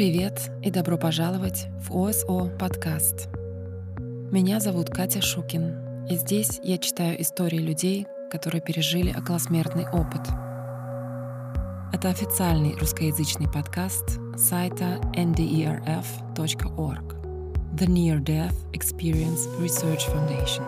Привет и добро пожаловать в ОСО подкаст. Меня зовут Катя Шукин, и здесь я читаю истории людей, которые пережили околосмертный опыт. Это официальный русскоязычный подкаст сайта nderf.org, The Near Death Experience Research Foundation.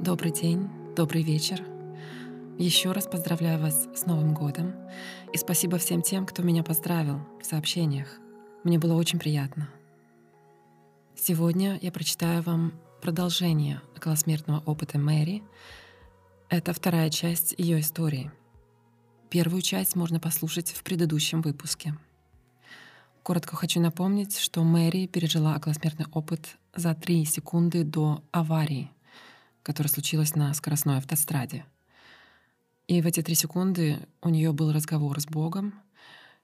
Добрый день, добрый вечер. Еще раз поздравляю вас с Новым годом. И спасибо всем тем, кто меня поздравил в сообщениях. Мне было очень приятно. Сегодня я прочитаю вам продолжение околосмертного опыта Мэри. Это вторая часть ее истории. Первую часть можно послушать в предыдущем выпуске. Коротко хочу напомнить, что Мэри пережила околосмертный опыт за 3 секунды до аварии, которая случилась на скоростной автостраде. И в эти 3 секунды у нее был разговор с Богом,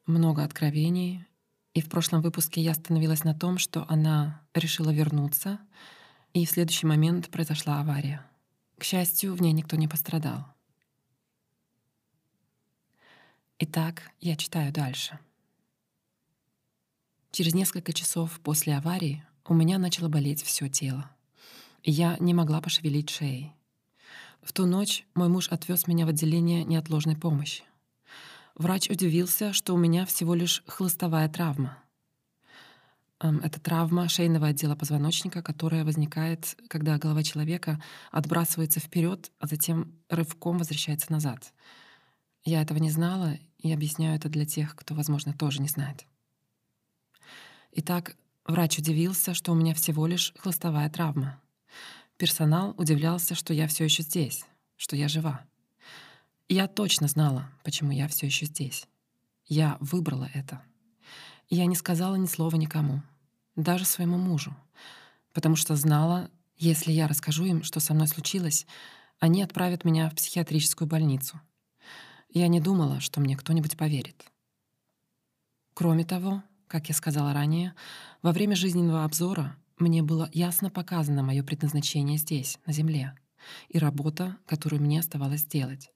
много откровений. И в прошлом выпуске я остановилась на том, что она решила вернуться, и в следующий момент произошла авария. К счастью, в ней никто не пострадал. Итак, я читаю дальше. Через несколько часов после аварии у меня начало болеть все тело. Я не могла пошевелить шеей. В ту ночь мой муж отвез меня в отделение неотложной помощи. Врач удивился, что у меня всего лишь хлыстовая травма. Это травма шейного отдела позвоночника, которая возникает, когда голова человека отбрасывается вперед, а затем рывком возвращается назад. Я этого не знала и объясняю это для тех, кто, возможно, тоже не знает. Итак, врач удивился, что у меня всего лишь хлыстовая травма. Персонал удивлялся, что я все еще здесь, что я жива. Я точно знала, почему я все еще здесь. Я выбрала это. Я не сказала ни слова никому, даже своему мужу, потому что знала, если я расскажу им, что со мной случилось, они отправят меня в психиатрическую больницу. Я не думала, что мне кто-нибудь поверит. Кроме того, как я сказала ранее, во время жизненного обзора мне было ясно показано мое предназначение здесь, на Земле, и работа, которую мне оставалось делать.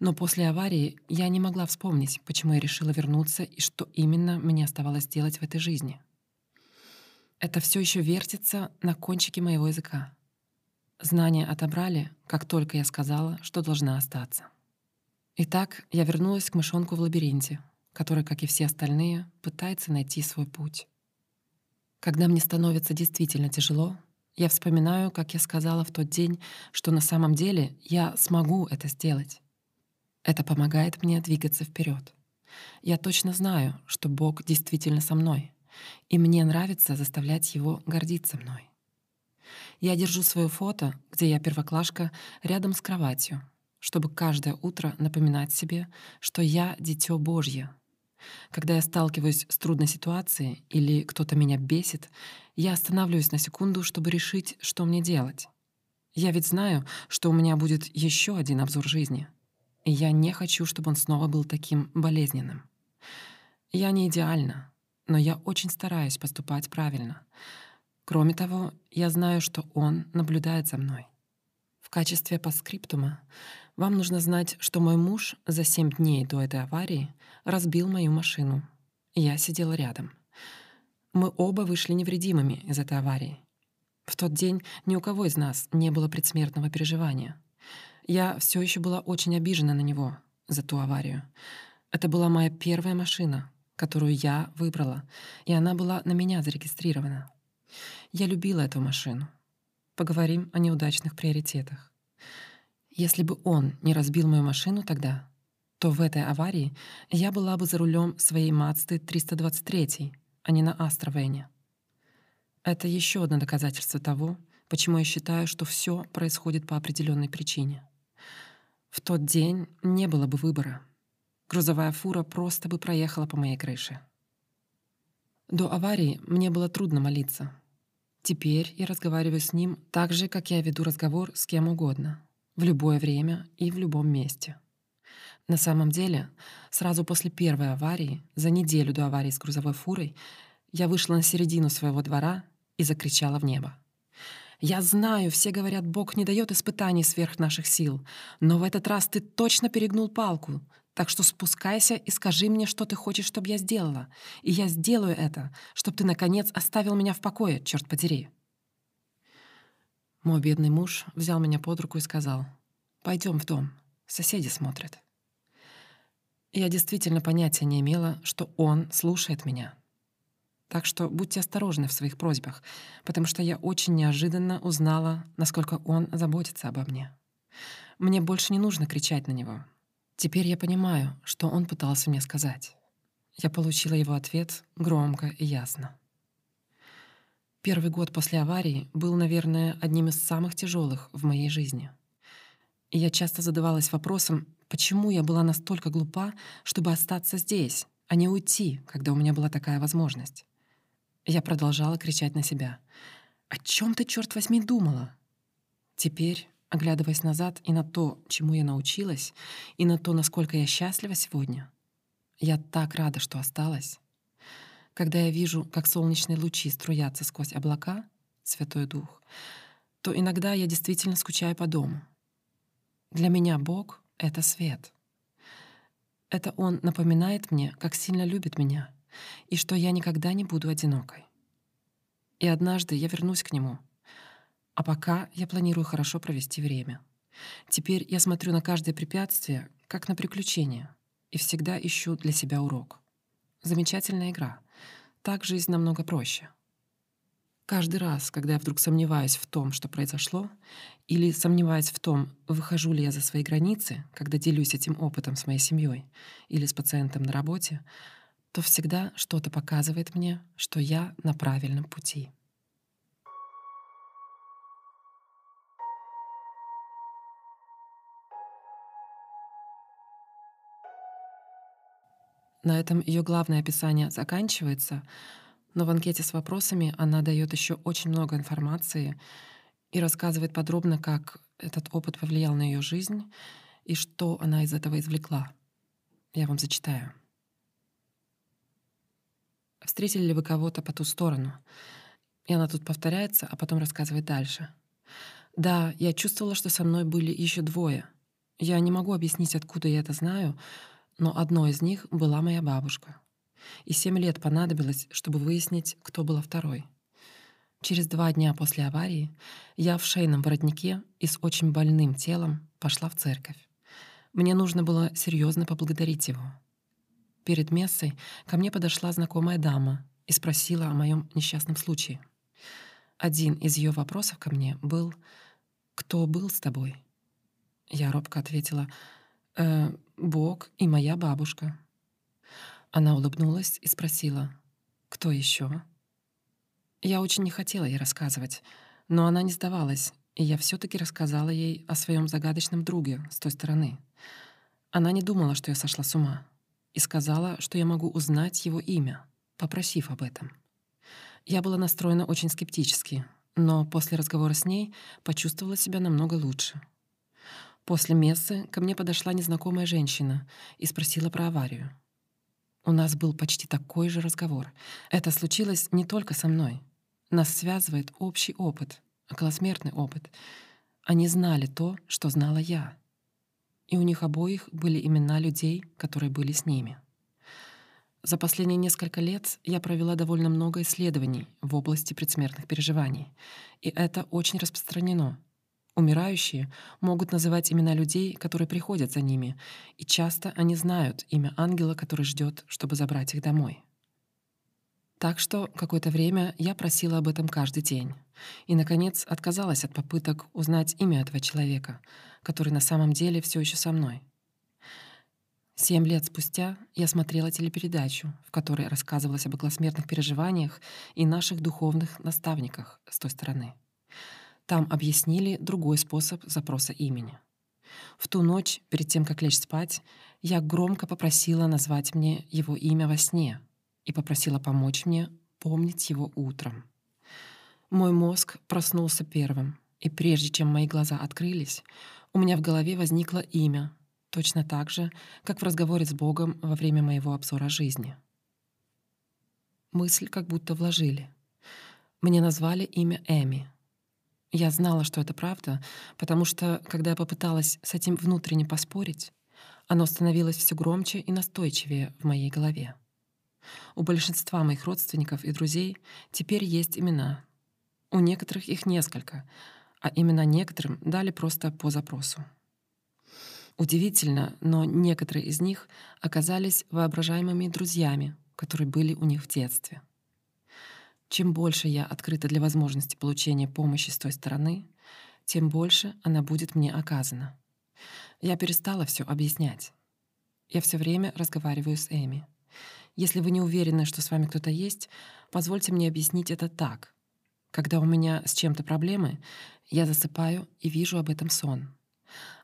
Но после аварии я не могла вспомнить, почему я решила вернуться и что именно мне оставалось делать в этой жизни. Это все еще вертится на кончике моего языка. Знания отобрали, как только я сказала, что должна остаться. Итак, я вернулась к мышонку в лабиринте, который, как и все остальные, пытается найти свой путь. Когда мне становится действительно тяжело, я вспоминаю, как я сказала в тот день, что на самом деле я смогу это сделать. Это помогает мне двигаться вперед. Я точно знаю, что Бог действительно со мной, и мне нравится заставлять Его гордиться мной. Я держу свое фото, где я первоклашка, рядом с кроватью, чтобы каждое утро напоминать себе, что я дитё Божье. Когда я сталкиваюсь с трудной ситуацией или кто-то меня бесит, я останавливаюсь на секунду, чтобы решить, что мне делать. Я ведь знаю, что у меня будет еще один обзор жизни, и я не хочу, чтобы он снова был таким болезненным. Я не идеальна, но я очень стараюсь поступать правильно. Кроме того, я знаю, что он наблюдает за мной. В качестве постскриптума вам нужно знать, что мой муж за 7 дней до этой аварии разбил мою машину. Я сидела рядом. Мы оба вышли невредимыми из этой аварии. В тот день ни у кого из нас не было предсмертного переживания. Я все еще была очень обижена на него за ту аварию. Это была моя первая машина, которую я выбрала, и она была на меня зарегистрирована. Я любила эту машину. Поговорим о неудачных приоритетах. Если бы он не разбил мою машину тогда, то в этой аварии я была бы за рулем своей Мазды 323, а не на Астровэне. Это еще одно доказательство того, почему я считаю, что все происходит по определенной причине. В тот день не было бы выбора. Грузовая фура просто бы проехала по моей крыше. До аварии мне было трудно молиться. Теперь я разговариваю с ним так же, как я веду разговор с кем угодно. В любое время и в любом месте. На самом деле, сразу после первой аварии, за неделю до аварии с грузовой фурой, я вышла на середину своего двора и закричала в небо. «Я знаю, все говорят, Бог не дает испытаний сверх наших сил, но в этот раз ты точно перегнул палку, так что спускайся и скажи мне, что ты хочешь, чтобы я сделала, и я сделаю это, чтобы ты, наконец, оставил меня в покое, черт подери». Мой бедный муж взял меня под руку и сказал: «Пойдем в дом, соседи смотрят». Я действительно понятия не имела, что он слушает меня. Так что будьте осторожны в своих просьбах, потому что я очень неожиданно узнала, насколько он заботится обо мне. Мне больше не нужно кричать на него. Теперь я понимаю, что он пытался мне сказать. Я получила его ответ громко и ясно. Первый год после аварии был, наверное, одним из самых тяжелых в моей жизни. И я часто задавалась вопросом, почему я была настолько глупа, чтобы остаться здесь, а не уйти, когда у меня была такая возможность. Я продолжала кричать на себя: «О чем ты, черт возьми, думала?» Теперь, оглядываясь назад и на то, чему я научилась, и на то, насколько я счастлива сегодня, я так рада, что осталась. Когда я вижу, как солнечные лучи струятся сквозь облака, Святой Дух, то иногда я действительно скучаю по дому. Для меня Бог — это свет. Это Он напоминает мне, как сильно любит меня, и что я никогда не буду одинокой. И однажды я вернусь к Нему. А пока я планирую хорошо провести время. Теперь я смотрю на каждое препятствие, как на приключение, и всегда ищу для себя урок. Замечательная игра. Так жизнь намного проще. Каждый раз, когда я вдруг сомневаюсь в том, что произошло, или сомневаюсь в том, выхожу ли я за свои границы, когда делюсь этим опытом с моей семьей или с пациентом на работе, то всегда что-то показывает мне, что я на правильном пути. На этом ее главное описание заканчивается, но в анкете с вопросами она дает еще очень много информации и рассказывает подробно, как этот опыт повлиял на ее жизнь и что она из этого извлекла. Я вам зачитаю. «Встретили ли вы кого-то по ту сторону?» И она тут повторяется, а потом рассказывает дальше. «Да, я чувствовала, что со мной были еще двое. Я не могу объяснить, откуда я это знаю, но одной из них была моя бабушка. И 7 лет понадобилось, чтобы выяснить, кто была второй. Через 2 дня после аварии я в шейном воротнике и с очень больным телом пошла в церковь. Мне нужно было серьезно поблагодарить его. Перед мессой ко мне подошла знакомая дама и спросила о моем несчастном случае. Один из ее вопросов ко мне был: «Кто был с тобой?» Я робко ответила: «Бог и моя бабушка». Она улыбнулась и спросила: «Кто еще?» Я очень не хотела ей рассказывать, но она не сдавалась, и я все-таки рассказала ей о своем загадочном друге с той стороны. Она не думала, что я сошла с ума, и сказала, что я могу узнать его имя, попросив об этом. Я была настроена очень скептически, но после разговора с ней почувствовала себя намного лучше. После мессы ко мне подошла незнакомая женщина и спросила про аварию. У нас был почти такой же разговор. Это случилось не только со мной. Нас связывает общий опыт, околосмертный опыт. Они знали то, что знала я. И у них обоих были имена людей, которые были с ними. За последние несколько лет я провела довольно много исследований в области предсмертных переживаний. И это очень распространено. Умирающие могут называть имена людей, которые приходят за ними, и часто они знают имя ангела, который ждет, чтобы забрать их домой. Так что какое-то время я просила об этом каждый день и, наконец, отказалась от попыток узнать имя этого человека, который на самом деле все еще со мной. 7 лет спустя я смотрела телепередачу, в которой рассказывалось об околосмертных переживаниях и наших духовных наставниках с той стороны. Там объяснили другой способ запроса имени. В ту ночь, перед тем, как лечь спать, я громко попросила назвать мне его имя во сне и попросила помочь мне помнить его утром. Мой мозг проснулся первым, и прежде чем мои глаза открылись, у меня в голове возникло имя, точно так же, как в разговоре с Богом во время моего обзора жизни. Мысль как будто вложили. Мне назвали имя Эми. Я знала, что это правда, потому что, когда я попыталась с этим внутренне поспорить, оно становилось все громче и настойчивее в моей голове. У большинства моих родственников и друзей теперь есть имена. У некоторых их несколько, а имена некоторым дали просто по запросу. Удивительно, но некоторые из них оказались воображаемыми друзьями, которые были у них в детстве. Чем больше я открыта для возможности получения помощи с той стороны, тем больше она будет мне оказана. Я перестала все объяснять. Я все время разговариваю с Эми. Если вы не уверены, что с вами кто-то есть, позвольте мне объяснить это так. Когда у меня с чем-то проблемы, я засыпаю и вижу об этом сон.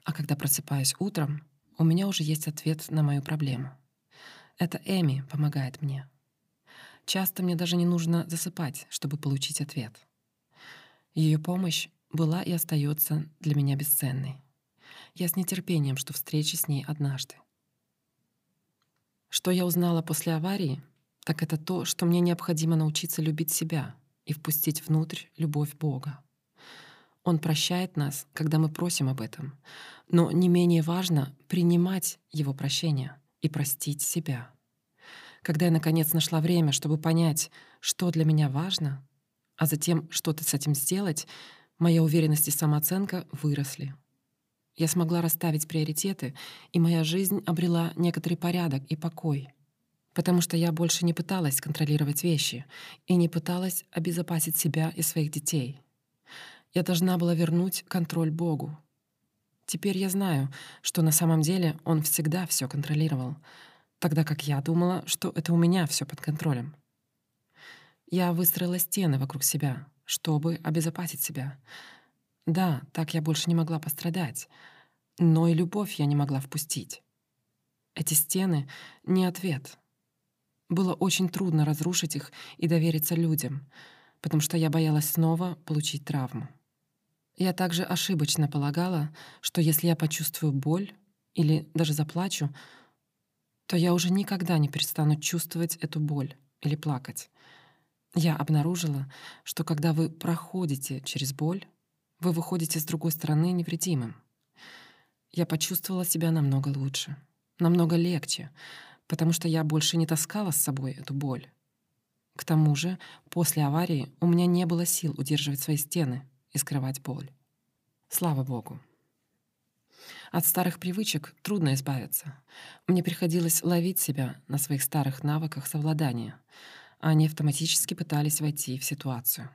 А когда просыпаюсь утром, у меня уже есть ответ на мою проблему. Это Эми помогает мне. Часто мне даже не нужно засыпать, чтобы получить ответ. Ее помощь была и остается для меня бесценной. Я с нетерпением жду встречи с ней однажды. Что я узнала после аварии, так это то, что мне необходимо научиться любить себя и впустить внутрь любовь Бога. Он прощает нас, когда мы просим об этом, но не менее важно принимать Его прощение и простить себя. Когда я, наконец, нашла время, чтобы понять, что для меня важно, а затем что-то с этим сделать, моя уверенность и самооценка выросли. Я смогла расставить приоритеты, и моя жизнь обрела некоторый порядок и покой, потому что я больше не пыталась контролировать вещи и не пыталась обезопасить себя и своих детей. Я должна была вернуть контроль Богу. Теперь я знаю, что на самом деле Он всегда все контролировал, тогда как я думала, что это у меня все под контролем. Я выстроила стены вокруг себя, чтобы обезопасить себя. Да, так я больше не могла пострадать, но и любовь я не могла впустить. Эти стены — не ответ. Было очень трудно разрушить их и довериться людям, потому что я боялась снова получить травму. Я также ошибочно полагала, что если я почувствую боль или даже заплачу, то я уже никогда не перестану чувствовать эту боль или плакать. Я обнаружила, что когда вы проходите через боль, вы выходите с другой стороны невредимым. Я почувствовала себя намного лучше, намного легче, потому что я больше не таскала с собой эту боль. К тому же, после аварии у меня не было сил удерживать свои стены и скрывать боль. Слава Богу. От старых привычек трудно избавиться. Мне приходилось ловить себя на своих старых навыках совладания. Они автоматически пытались войти в ситуацию.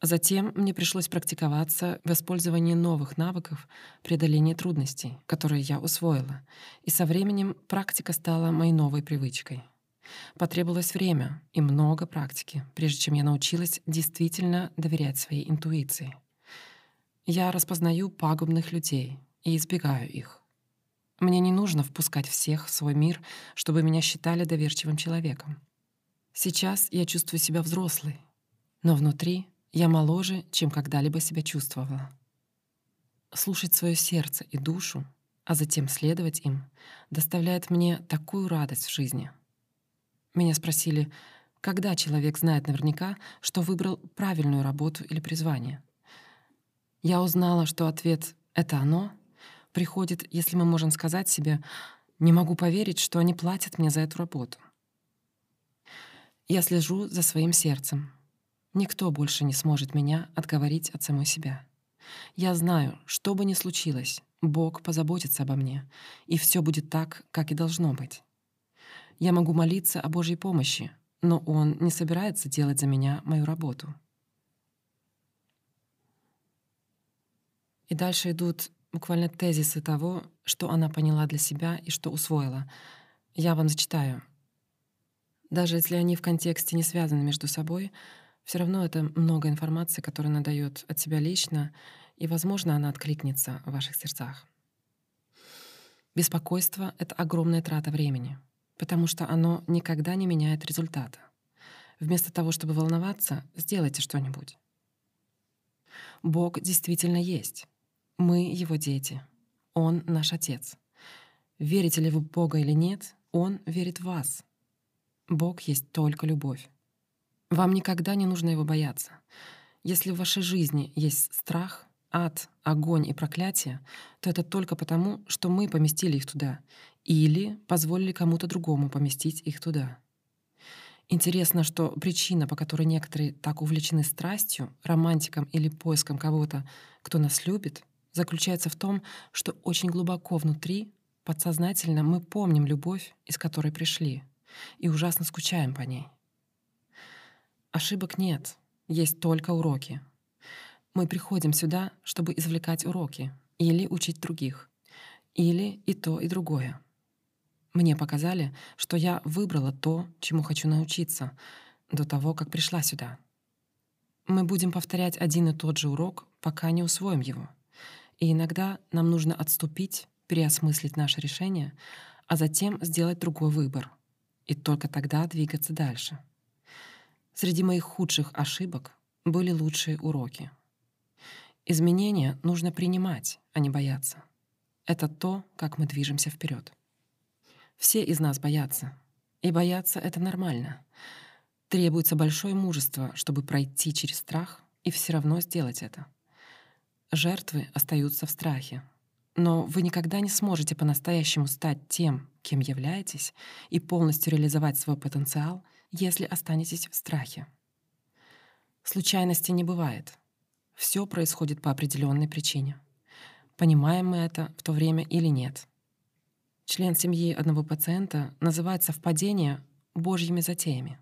Затем мне пришлось практиковаться в использовании новых навыков преодоления трудностей, которые я усвоила, и со временем практика стала моей новой привычкой. Потребовалось время и много практики, прежде чем я научилась действительно доверять своей интуиции. Я распознаю пагубных людей и избегаю их. Мне не нужно впускать всех в свой мир, чтобы меня считали доверчивым человеком. Сейчас я чувствую себя взрослой, но внутри я моложе, чем когда-либо себя чувствовала. Слушать свое сердце и душу, а затем следовать им, доставляет мне такую радость в жизни. Меня спросили, когда человек знает наверняка, что выбрал правильную работу или призвание. Я узнала, что ответ «это оно» приходит, если мы можем сказать себе «не могу поверить, что они платят мне за эту работу». Я слежу за своим сердцем. Никто больше не сможет меня отговорить от самой себя. Я знаю, что бы ни случилось, Бог позаботится обо мне, и все будет так, как и должно быть. Я могу молиться о Божьей помощи, но Он не собирается делать за меня мою работу. И дальше идут буквально тезисы того, что она поняла для себя и что усвоила. Я вам зачитаю. Даже если они в контексте не связаны между собой, все равно это много информации, которую она дает от себя лично, и, возможно, она откликнется в ваших сердцах. Беспокойство — это огромная трата времени, потому что оно никогда не меняет результата. Вместо того, чтобы волноваться, сделайте что-нибудь. Бог действительно есть. Мы — Его дети. Он — наш Отец. Верите ли вы в Бога или нет, Он верит в вас. Бог есть только любовь. Вам никогда не нужно Его бояться. Если в вашей жизни есть страх, ад, огонь и проклятие, то это только потому, что мы поместили их туда или позволили кому-то другому поместить их туда. Интересно, что причина, по которой некоторые так увлечены страстью, романтиком или поиском кого-то, кто нас любит, заключается в том, что очень глубоко внутри, подсознательно, мы помним любовь, из которой пришли, и ужасно скучаем по ней. Ошибок нет, есть только уроки. Мы приходим сюда, чтобы извлекать уроки, или учить других, или и то, и другое. Мне показали, что я выбрала то, чему хочу научиться, до того, как пришла сюда. Мы будем повторять один и тот же урок, пока не усвоим его. И иногда нам нужно отступить, переосмыслить наше решение, а затем сделать другой выбор. И только тогда двигаться дальше. Среди моих худших ошибок были лучшие уроки. Изменения нужно принимать, а не бояться. Это то, как мы движемся вперед. Все из нас боятся. И бояться — это нормально. Требуется большое мужество, чтобы пройти через страх и все равно сделать это. Жертвы остаются в страхе. Но вы никогда не сможете по-настоящему стать тем, кем являетесь, и полностью реализовать свой потенциал, если останетесь в страхе. Случайности не бывает. Все происходит по определенной причине. Понимаем мы это в то время или нет. Член семьи одного пациента называет совпадение «божьими затеями».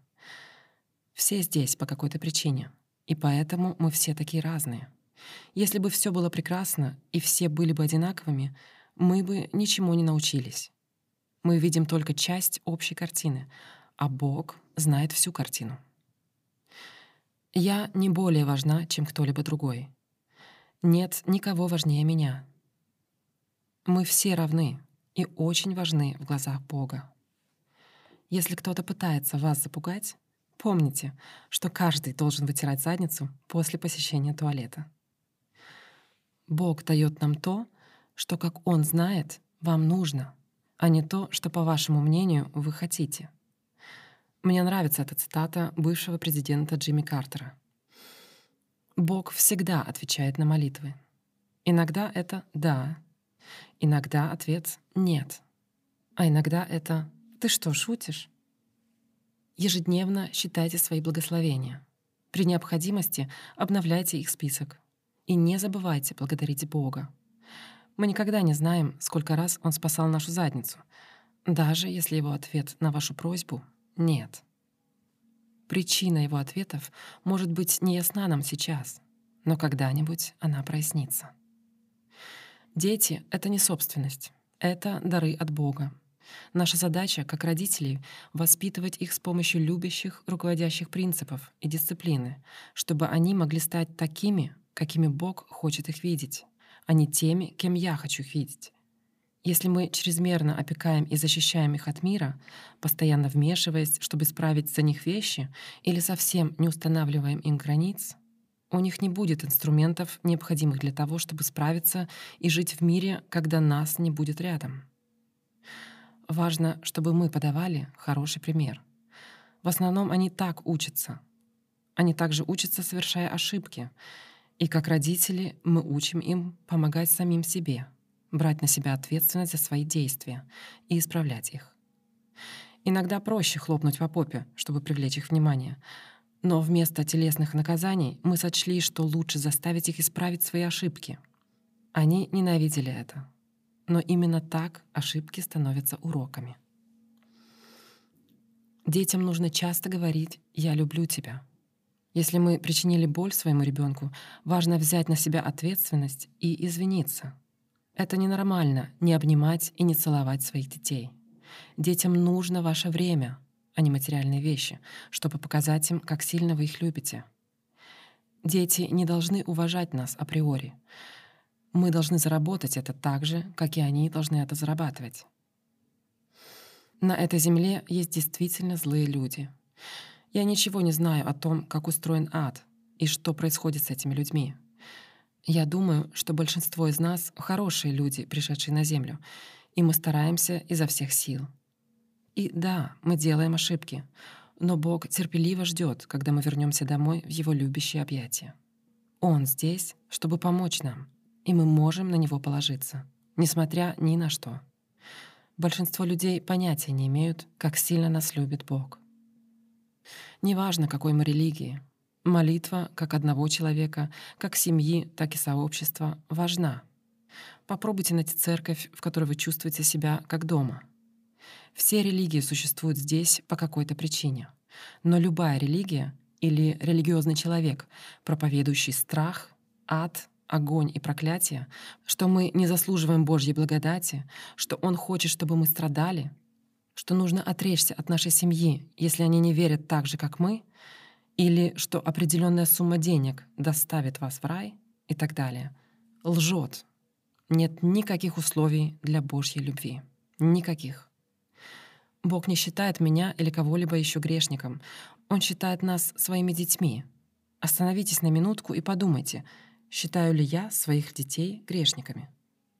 Все здесь по какой-то причине, и поэтому мы все такие разные. Если бы все было прекрасно и все были бы одинаковыми, мы бы ничему не научились. Мы видим только часть общей картины, а Бог знает всю картину. Я не более важна, чем кто-либо другой. Нет никого важнее меня. Мы все равны и очень важны в глазах Бога. Если кто-то пытается вас запугать, помните, что каждый должен вытирать задницу после посещения туалета. Бог дает нам то, что, как Он знает, вам нужно, а не то, что, по вашему мнению, вы хотите. Мне нравится эта цитата бывшего президента Джимми Картера. Бог всегда отвечает на молитвы. Иногда это «да», иногда ответ «нет», а иногда это «ты что, шутишь?». Ежедневно считайте свои благословения. При необходимости обновляйте их список. И не забывайте благодарить Бога. Мы никогда не знаем, сколько раз Он спасал нашу задницу, даже если Его ответ на вашу просьбу — нет. Причина Его ответов может быть не ясна нам сейчас, но когда-нибудь она прояснится. Дети — это не собственность, это дары от Бога. Наша задача, как родителей, воспитывать их с помощью любящих, руководящих принципов и дисциплины, чтобы они могли стать такими, какими Бог хочет их видеть, а не теми, кем я хочу их видеть. Если мы чрезмерно опекаем и защищаем их от мира, постоянно вмешиваясь, чтобы исправить за них вещи, или совсем не устанавливаем им границ, у них не будет инструментов, необходимых для того, чтобы справиться и жить в мире, когда нас не будет рядом. Важно, чтобы мы подавали хороший пример. В основном они так учатся. Они также учатся, совершая ошибки. И как родители мы учим им помогать самим себе, брать на себя ответственность за свои действия и исправлять их. Иногда проще хлопнуть по попе, чтобы привлечь их внимание. Но вместо телесных наказаний мы сочли, что лучше заставить их исправить свои ошибки. Они ненавидели это. Но именно так ошибки становятся уроками. Детям нужно часто говорить «я люблю тебя». Если мы причинили боль своему ребенку, важно взять на себя ответственность и извиниться. Это ненормально — не обнимать и не целовать своих детей. Детям нужно ваше время, а не материальные вещи, чтобы показать им, как сильно вы их любите. Дети не должны уважать нас априори. Мы должны заработать это так же, как и они должны это зарабатывать. На этой земле есть действительно злые люди. Я ничего не знаю о том, как устроен ад и что происходит с этими людьми. Я думаю, что большинство из нас — хорошие люди, пришедшие на землю, и мы стараемся изо всех сил. И да, мы делаем ошибки, но Бог терпеливо ждет, когда мы вернемся домой в Его любящие объятия. Он здесь, чтобы помочь нам, и мы можем на Него положиться, несмотря ни на что. Большинство людей понятия не имеют, как сильно нас любит Бог. Неважно, какой мы религии, молитва как одного человека, как семьи, так и сообщества важна. Попробуйте найти церковь, в которой вы чувствуете себя как дома. Все религии существуют здесь по какой-то причине, но любая религия или религиозный человек, проповедующий страх, ад, огонь и проклятие, что мы не заслуживаем Божьей благодати, что Он хочет, чтобы мы страдали, что нужно отречься от нашей семьи, если они не верят так же, как мы, или что определенная сумма денег доставит вас в рай и так далее, лжет. Нет никаких условий для Божьей любви. Никаких. Бог не считает меня или кого-либо еще грешником. Он считает нас своими детьми. Остановитесь на минутку и подумайте, считаю ли я своих детей грешниками?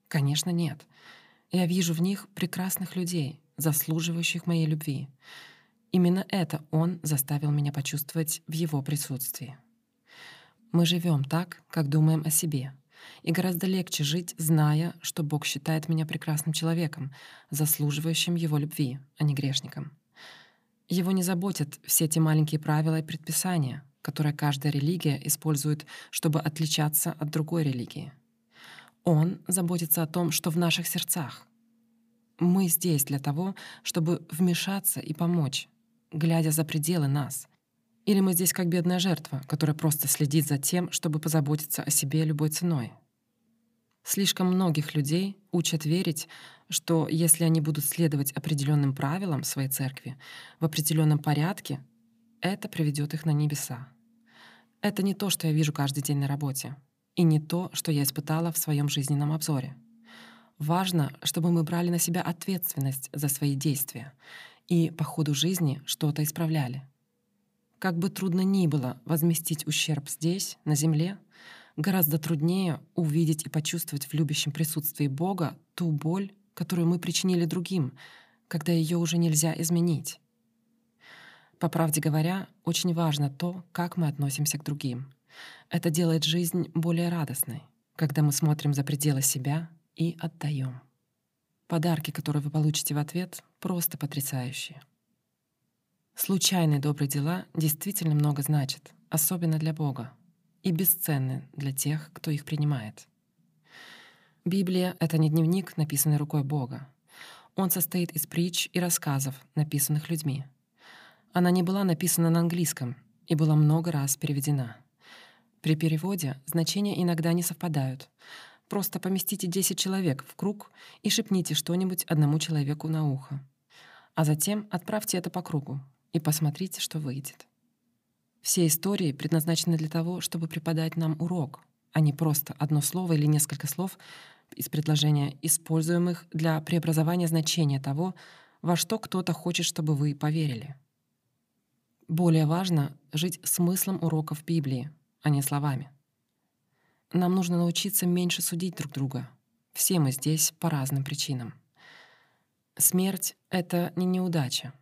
Конечно, нет. Я вижу в них прекрасных людей, заслуживающих моей любви. Именно это Он заставил меня почувствовать в Его присутствии. Мы живем так, как думаем о себе. И гораздо легче жить, зная, что Бог считает меня прекрасным человеком, заслуживающим Его любви, а не грешником. Его не заботят все те маленькие правила и предписания, которые каждая религия использует, чтобы отличаться от другой религии. Он заботится о том, что в наших сердцах. Мы здесь для того, чтобы вмешаться и помочь, глядя за пределы нас. Или мы здесь как бедная жертва, которая просто следит за тем, чтобы позаботиться о себе любой ценой? Слишком многих людей учат верить, что если они будут следовать определенным правилам своей церкви, в определенном порядке, это приведет их на небеса. Это не то, что я вижу каждый день на работе, и не то, что я испытала в своем жизненном обзоре. Важно, чтобы мы брали на себя ответственность за свои действия и по ходу жизни что-то исправляли. Как бы трудно ни было возместить ущерб здесь, на земле, гораздо труднее увидеть и почувствовать в любящем присутствии Бога ту боль, которую мы причинили другим, когда ее уже нельзя изменить. По правде говоря, очень важно то, как мы относимся к другим. Это делает жизнь более радостной, когда мы смотрим за пределы себя и отдаем. Подарки, которые вы получите в ответ, просто потрясающие. Случайные добрые дела действительно много значат, особенно для Бога, и бесценны для тех, кто их принимает. Библия — это не дневник, написанный рукой Бога. Он состоит из притч и рассказов, написанных людьми. Она не была написана на английском и была много раз переведена. При переводе значения иногда не совпадают. Просто поместите 10 человек в круг и шепните что-нибудь одному человеку на ухо. А затем отправьте это по кругу и посмотрите, что выйдет. Все истории предназначены для того, чтобы преподать нам урок, а не просто одно слово или несколько слов из предложения, используемых для преобразования значения того, во что кто-то хочет, чтобы вы поверили. Более важно жить смыслом уроков Библии, а не словами. Нам нужно научиться меньше судить друг друга. Все мы здесь по разным причинам. Смерть — это не неудача.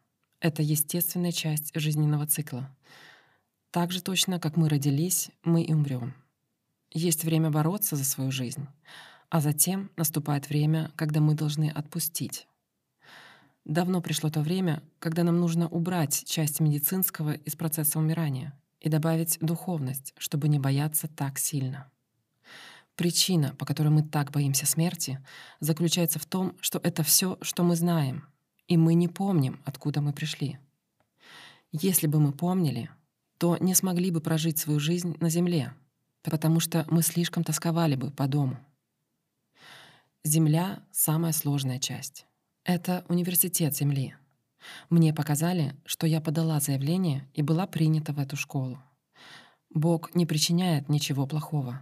Это естественная часть жизненного цикла. Так же точно, как мы родились, мы и умрем. Есть время бороться за свою жизнь, а затем наступает время, когда мы должны отпустить. Давно пришло то время, когда нам нужно убрать часть медицинского из процесса умирания и добавить духовность, чтобы не бояться так сильно. Причина, по которой мы так боимся смерти, заключается в том, что это все, что мы знаем, и мы не помним, откуда мы пришли. Если бы мы помнили, то не смогли бы прожить свою жизнь на земле, потому что мы слишком тосковали бы по дому. Земля — самая сложная часть. Это университет Земли. Мне показали, что я подала заявление и была принята в эту школу. Бог не причиняет ничего плохого.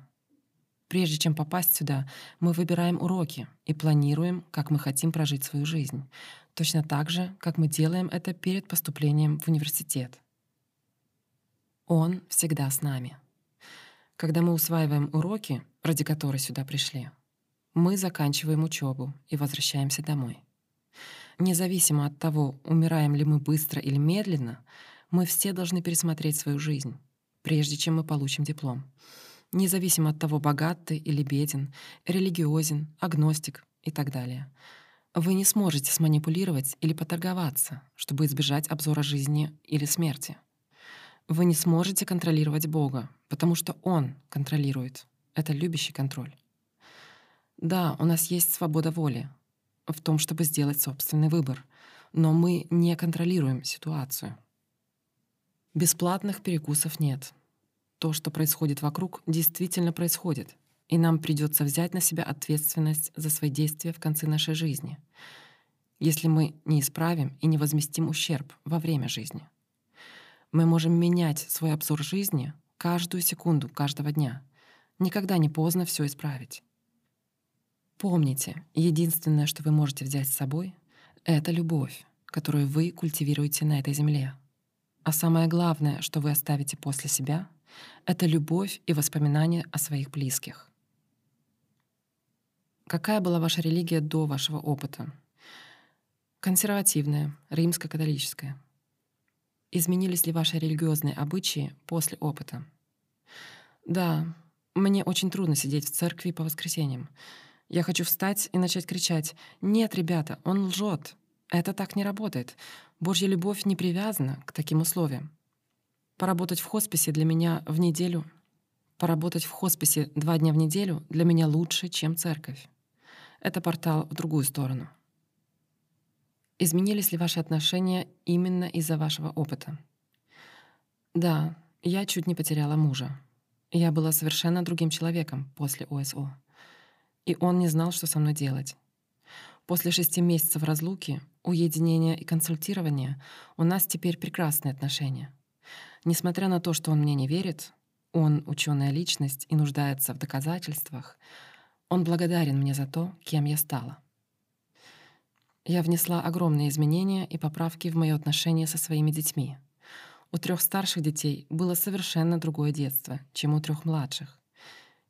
Прежде чем попасть сюда, мы выбираем уроки и планируем, как мы хотим прожить свою жизнь, точно так же, как мы делаем это перед поступлением в университет. Он всегда с нами. Когда мы усваиваем уроки, ради которых сюда пришли, мы заканчиваем учебу и возвращаемся домой. Независимо от того, умираем ли мы быстро или медленно, мы все должны пересмотреть свою жизнь, прежде чем мы получим диплом. Независимо от того, богат ты или беден, религиозен, агностик и так далее. Вы не сможете сманипулировать или поторговаться, чтобы избежать обзора жизни или смерти. Вы не сможете контролировать Бога, потому что Он контролирует. Это любящий контроль. Да, у нас есть свобода воли в том, чтобы сделать собственный выбор, но мы не контролируем ситуацию. Бесплатных перекусов нет. То, что происходит вокруг, действительно происходит, и нам придется взять на себя ответственность за свои действия в конце нашей жизни, если мы не исправим и не возместим ущерб во время жизни. Мы можем менять свой обзор жизни каждую секунду каждого дня. Никогда не поздно все исправить. Помните, единственное, что вы можете взять с собой, — это любовь, которую вы культивируете на этой земле. А самое главное, что вы оставите после себя — это любовь и воспоминания о своих близких. Какая была ваша религия до вашего опыта? Консервативная, римско-католическая. Изменились ли ваши религиозные обычаи после опыта? Да, мне очень трудно сидеть в церкви по воскресеньям. Я хочу встать и начать кричать: «Нет, ребята, он лжет! Это так не работает! Божья любовь не привязана к таким условиям». Поработать в хосписе для меня в неделю. Поработать в хосписе 2 дня в неделю для меня лучше, чем церковь. Это портал в другую сторону. Изменились ли ваши отношения именно из-за вашего опыта? Да, я чуть не потеряла мужа. Я была совершенно другим человеком после ОСО. И он не знал, что со мной делать. После 6 месяцев разлуки, уединения и консультирования у нас теперь прекрасные отношения. Несмотря на то, что он мне не верит, он ученая личность и нуждается в доказательствах, он благодарен мне за то, кем я стала. Я внесла огромные изменения и поправки в мои отношения со своими детьми. У 3 старших детей было совершенно другое детство, чем у 3 младших,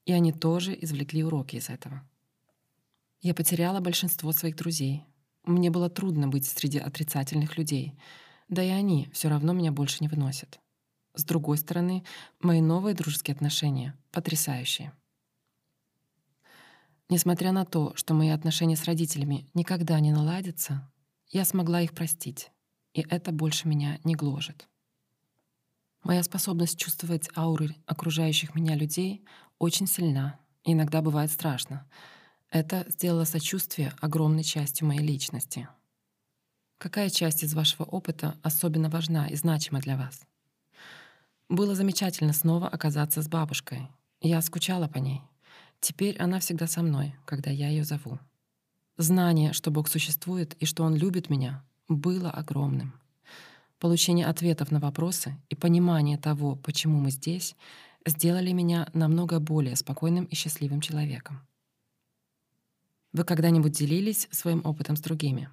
и они тоже извлекли уроки из этого. Я потеряла большинство своих друзей. Мне было трудно быть среди отрицательных людей, да и они все равно меня больше не выносят. С другой стороны, мои новые дружеские отношения потрясающие. Несмотря на то, что мои отношения с родителями никогда не наладятся, я смогла их простить, и это больше меня не гложет. Моя способность чувствовать ауры окружающих меня людей очень сильна, и иногда бывает страшно. Это сделало сочувствие огромной частью моей личности. Какая часть из вашего опыта особенно важна и значима для вас? Было замечательно снова оказаться с бабушкой. Я скучала по ней. Теперь она всегда со мной, когда я ее зову. Знание, что Бог существует и что Он любит меня, было огромным. Получение ответов на вопросы и понимание того, почему мы здесь, сделали меня намного более спокойным и счастливым человеком. Вы когда-нибудь делились своим опытом с другими?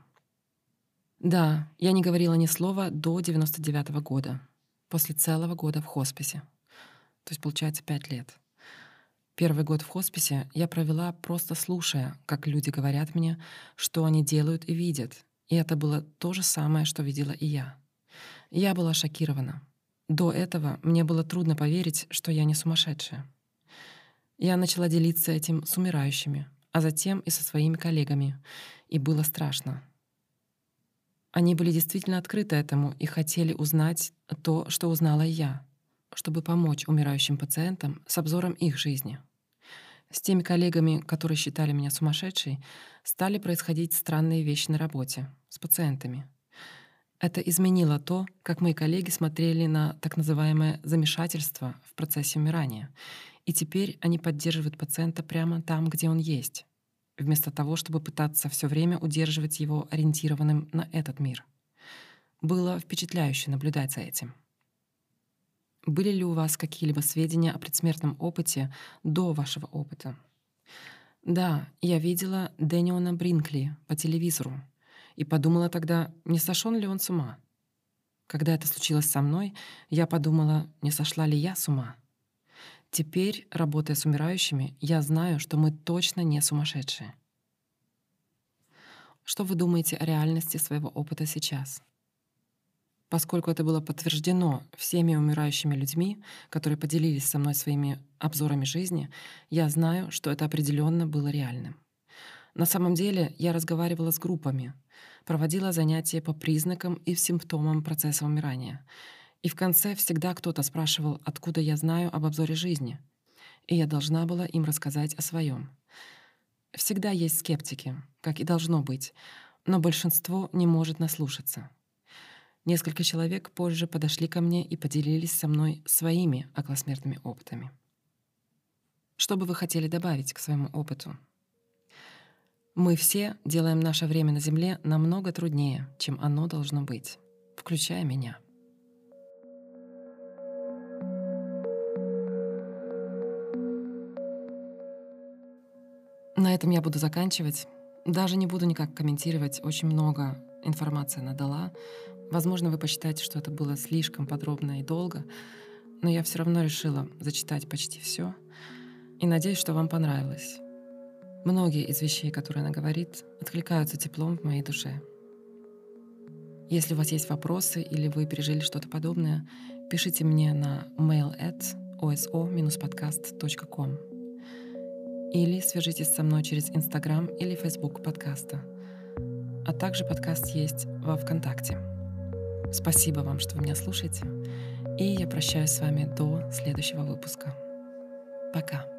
Да, я не говорила ни слова до 99-го года, после целого года в хосписе. То есть, получается, 5 лет. Первый год в хосписе я провела, просто слушая, как люди говорят мне, что они делают и видят. И это было то же самое, что видела и я. Я была шокирована. До этого мне было трудно поверить, что я не сумасшедшая. Я начала делиться этим с умирающими, а затем и со своими коллегами. И было страшно. Они были действительно открыты этому и хотели узнать то, что узнала я, чтобы помочь умирающим пациентам с обзором их жизни. С теми коллегами, которые считали меня сумасшедшей, стали происходить странные вещи на работе, с пациентами. Это изменило то, как мои коллеги смотрели на так называемое замешательство в процессе умирания, и теперь они поддерживают пациента прямо там, где он есть, вместо того, чтобы пытаться все время удерживать его ориентированным на этот мир. Было впечатляюще наблюдать за этим. Были ли у вас какие-либо сведения о предсмертном опыте до вашего опыта? Да, я видела Даниона Бринкли по телевизору и подумала тогда, не сошёл ли он с ума. Когда это случилось со мной, я подумала, не сошла ли я с ума. Теперь, работая с умирающими, я знаю, что мы точно не сумасшедшие. Что вы думаете о реальности своего опыта сейчас? Поскольку это было подтверждено всеми умирающими людьми, которые поделились со мной своими обзорами жизни, я знаю, что это определенно было реальным. На самом деле я разговаривала с группами, проводила занятия по признакам и симптомам процесса умирания. И в конце всегда кто-то спрашивал, откуда я знаю об обзоре жизни. И я должна была им рассказать о своем. Всегда есть скептики, как и должно быть, но большинство не может наслушаться. Несколько человек позже подошли ко мне и поделились со мной своими околосмертными опытами. Что бы вы хотели добавить к своему опыту? Мы все делаем наше время на Земле намного труднее, чем оно должно быть, включая меня. На этом я буду заканчивать. Даже не буду никак комментировать, очень много информации она дала. Возможно, вы посчитаете, что это было слишком подробно и долго, но я все равно решила зачитать почти все и надеюсь, что вам понравилось. Многие из вещей, которые она говорит, откликаются теплом в моей душе. Если у вас есть вопросы или вы пережили что-то подобное, пишите мне на mail@oso-podcast.com или свяжитесь со мной через Instagram или Facebook подкаста. А также подкаст есть во ВКонтакте. Спасибо вам, что вы меня слушаете, и я прощаюсь с вами до следующего выпуска. Пока.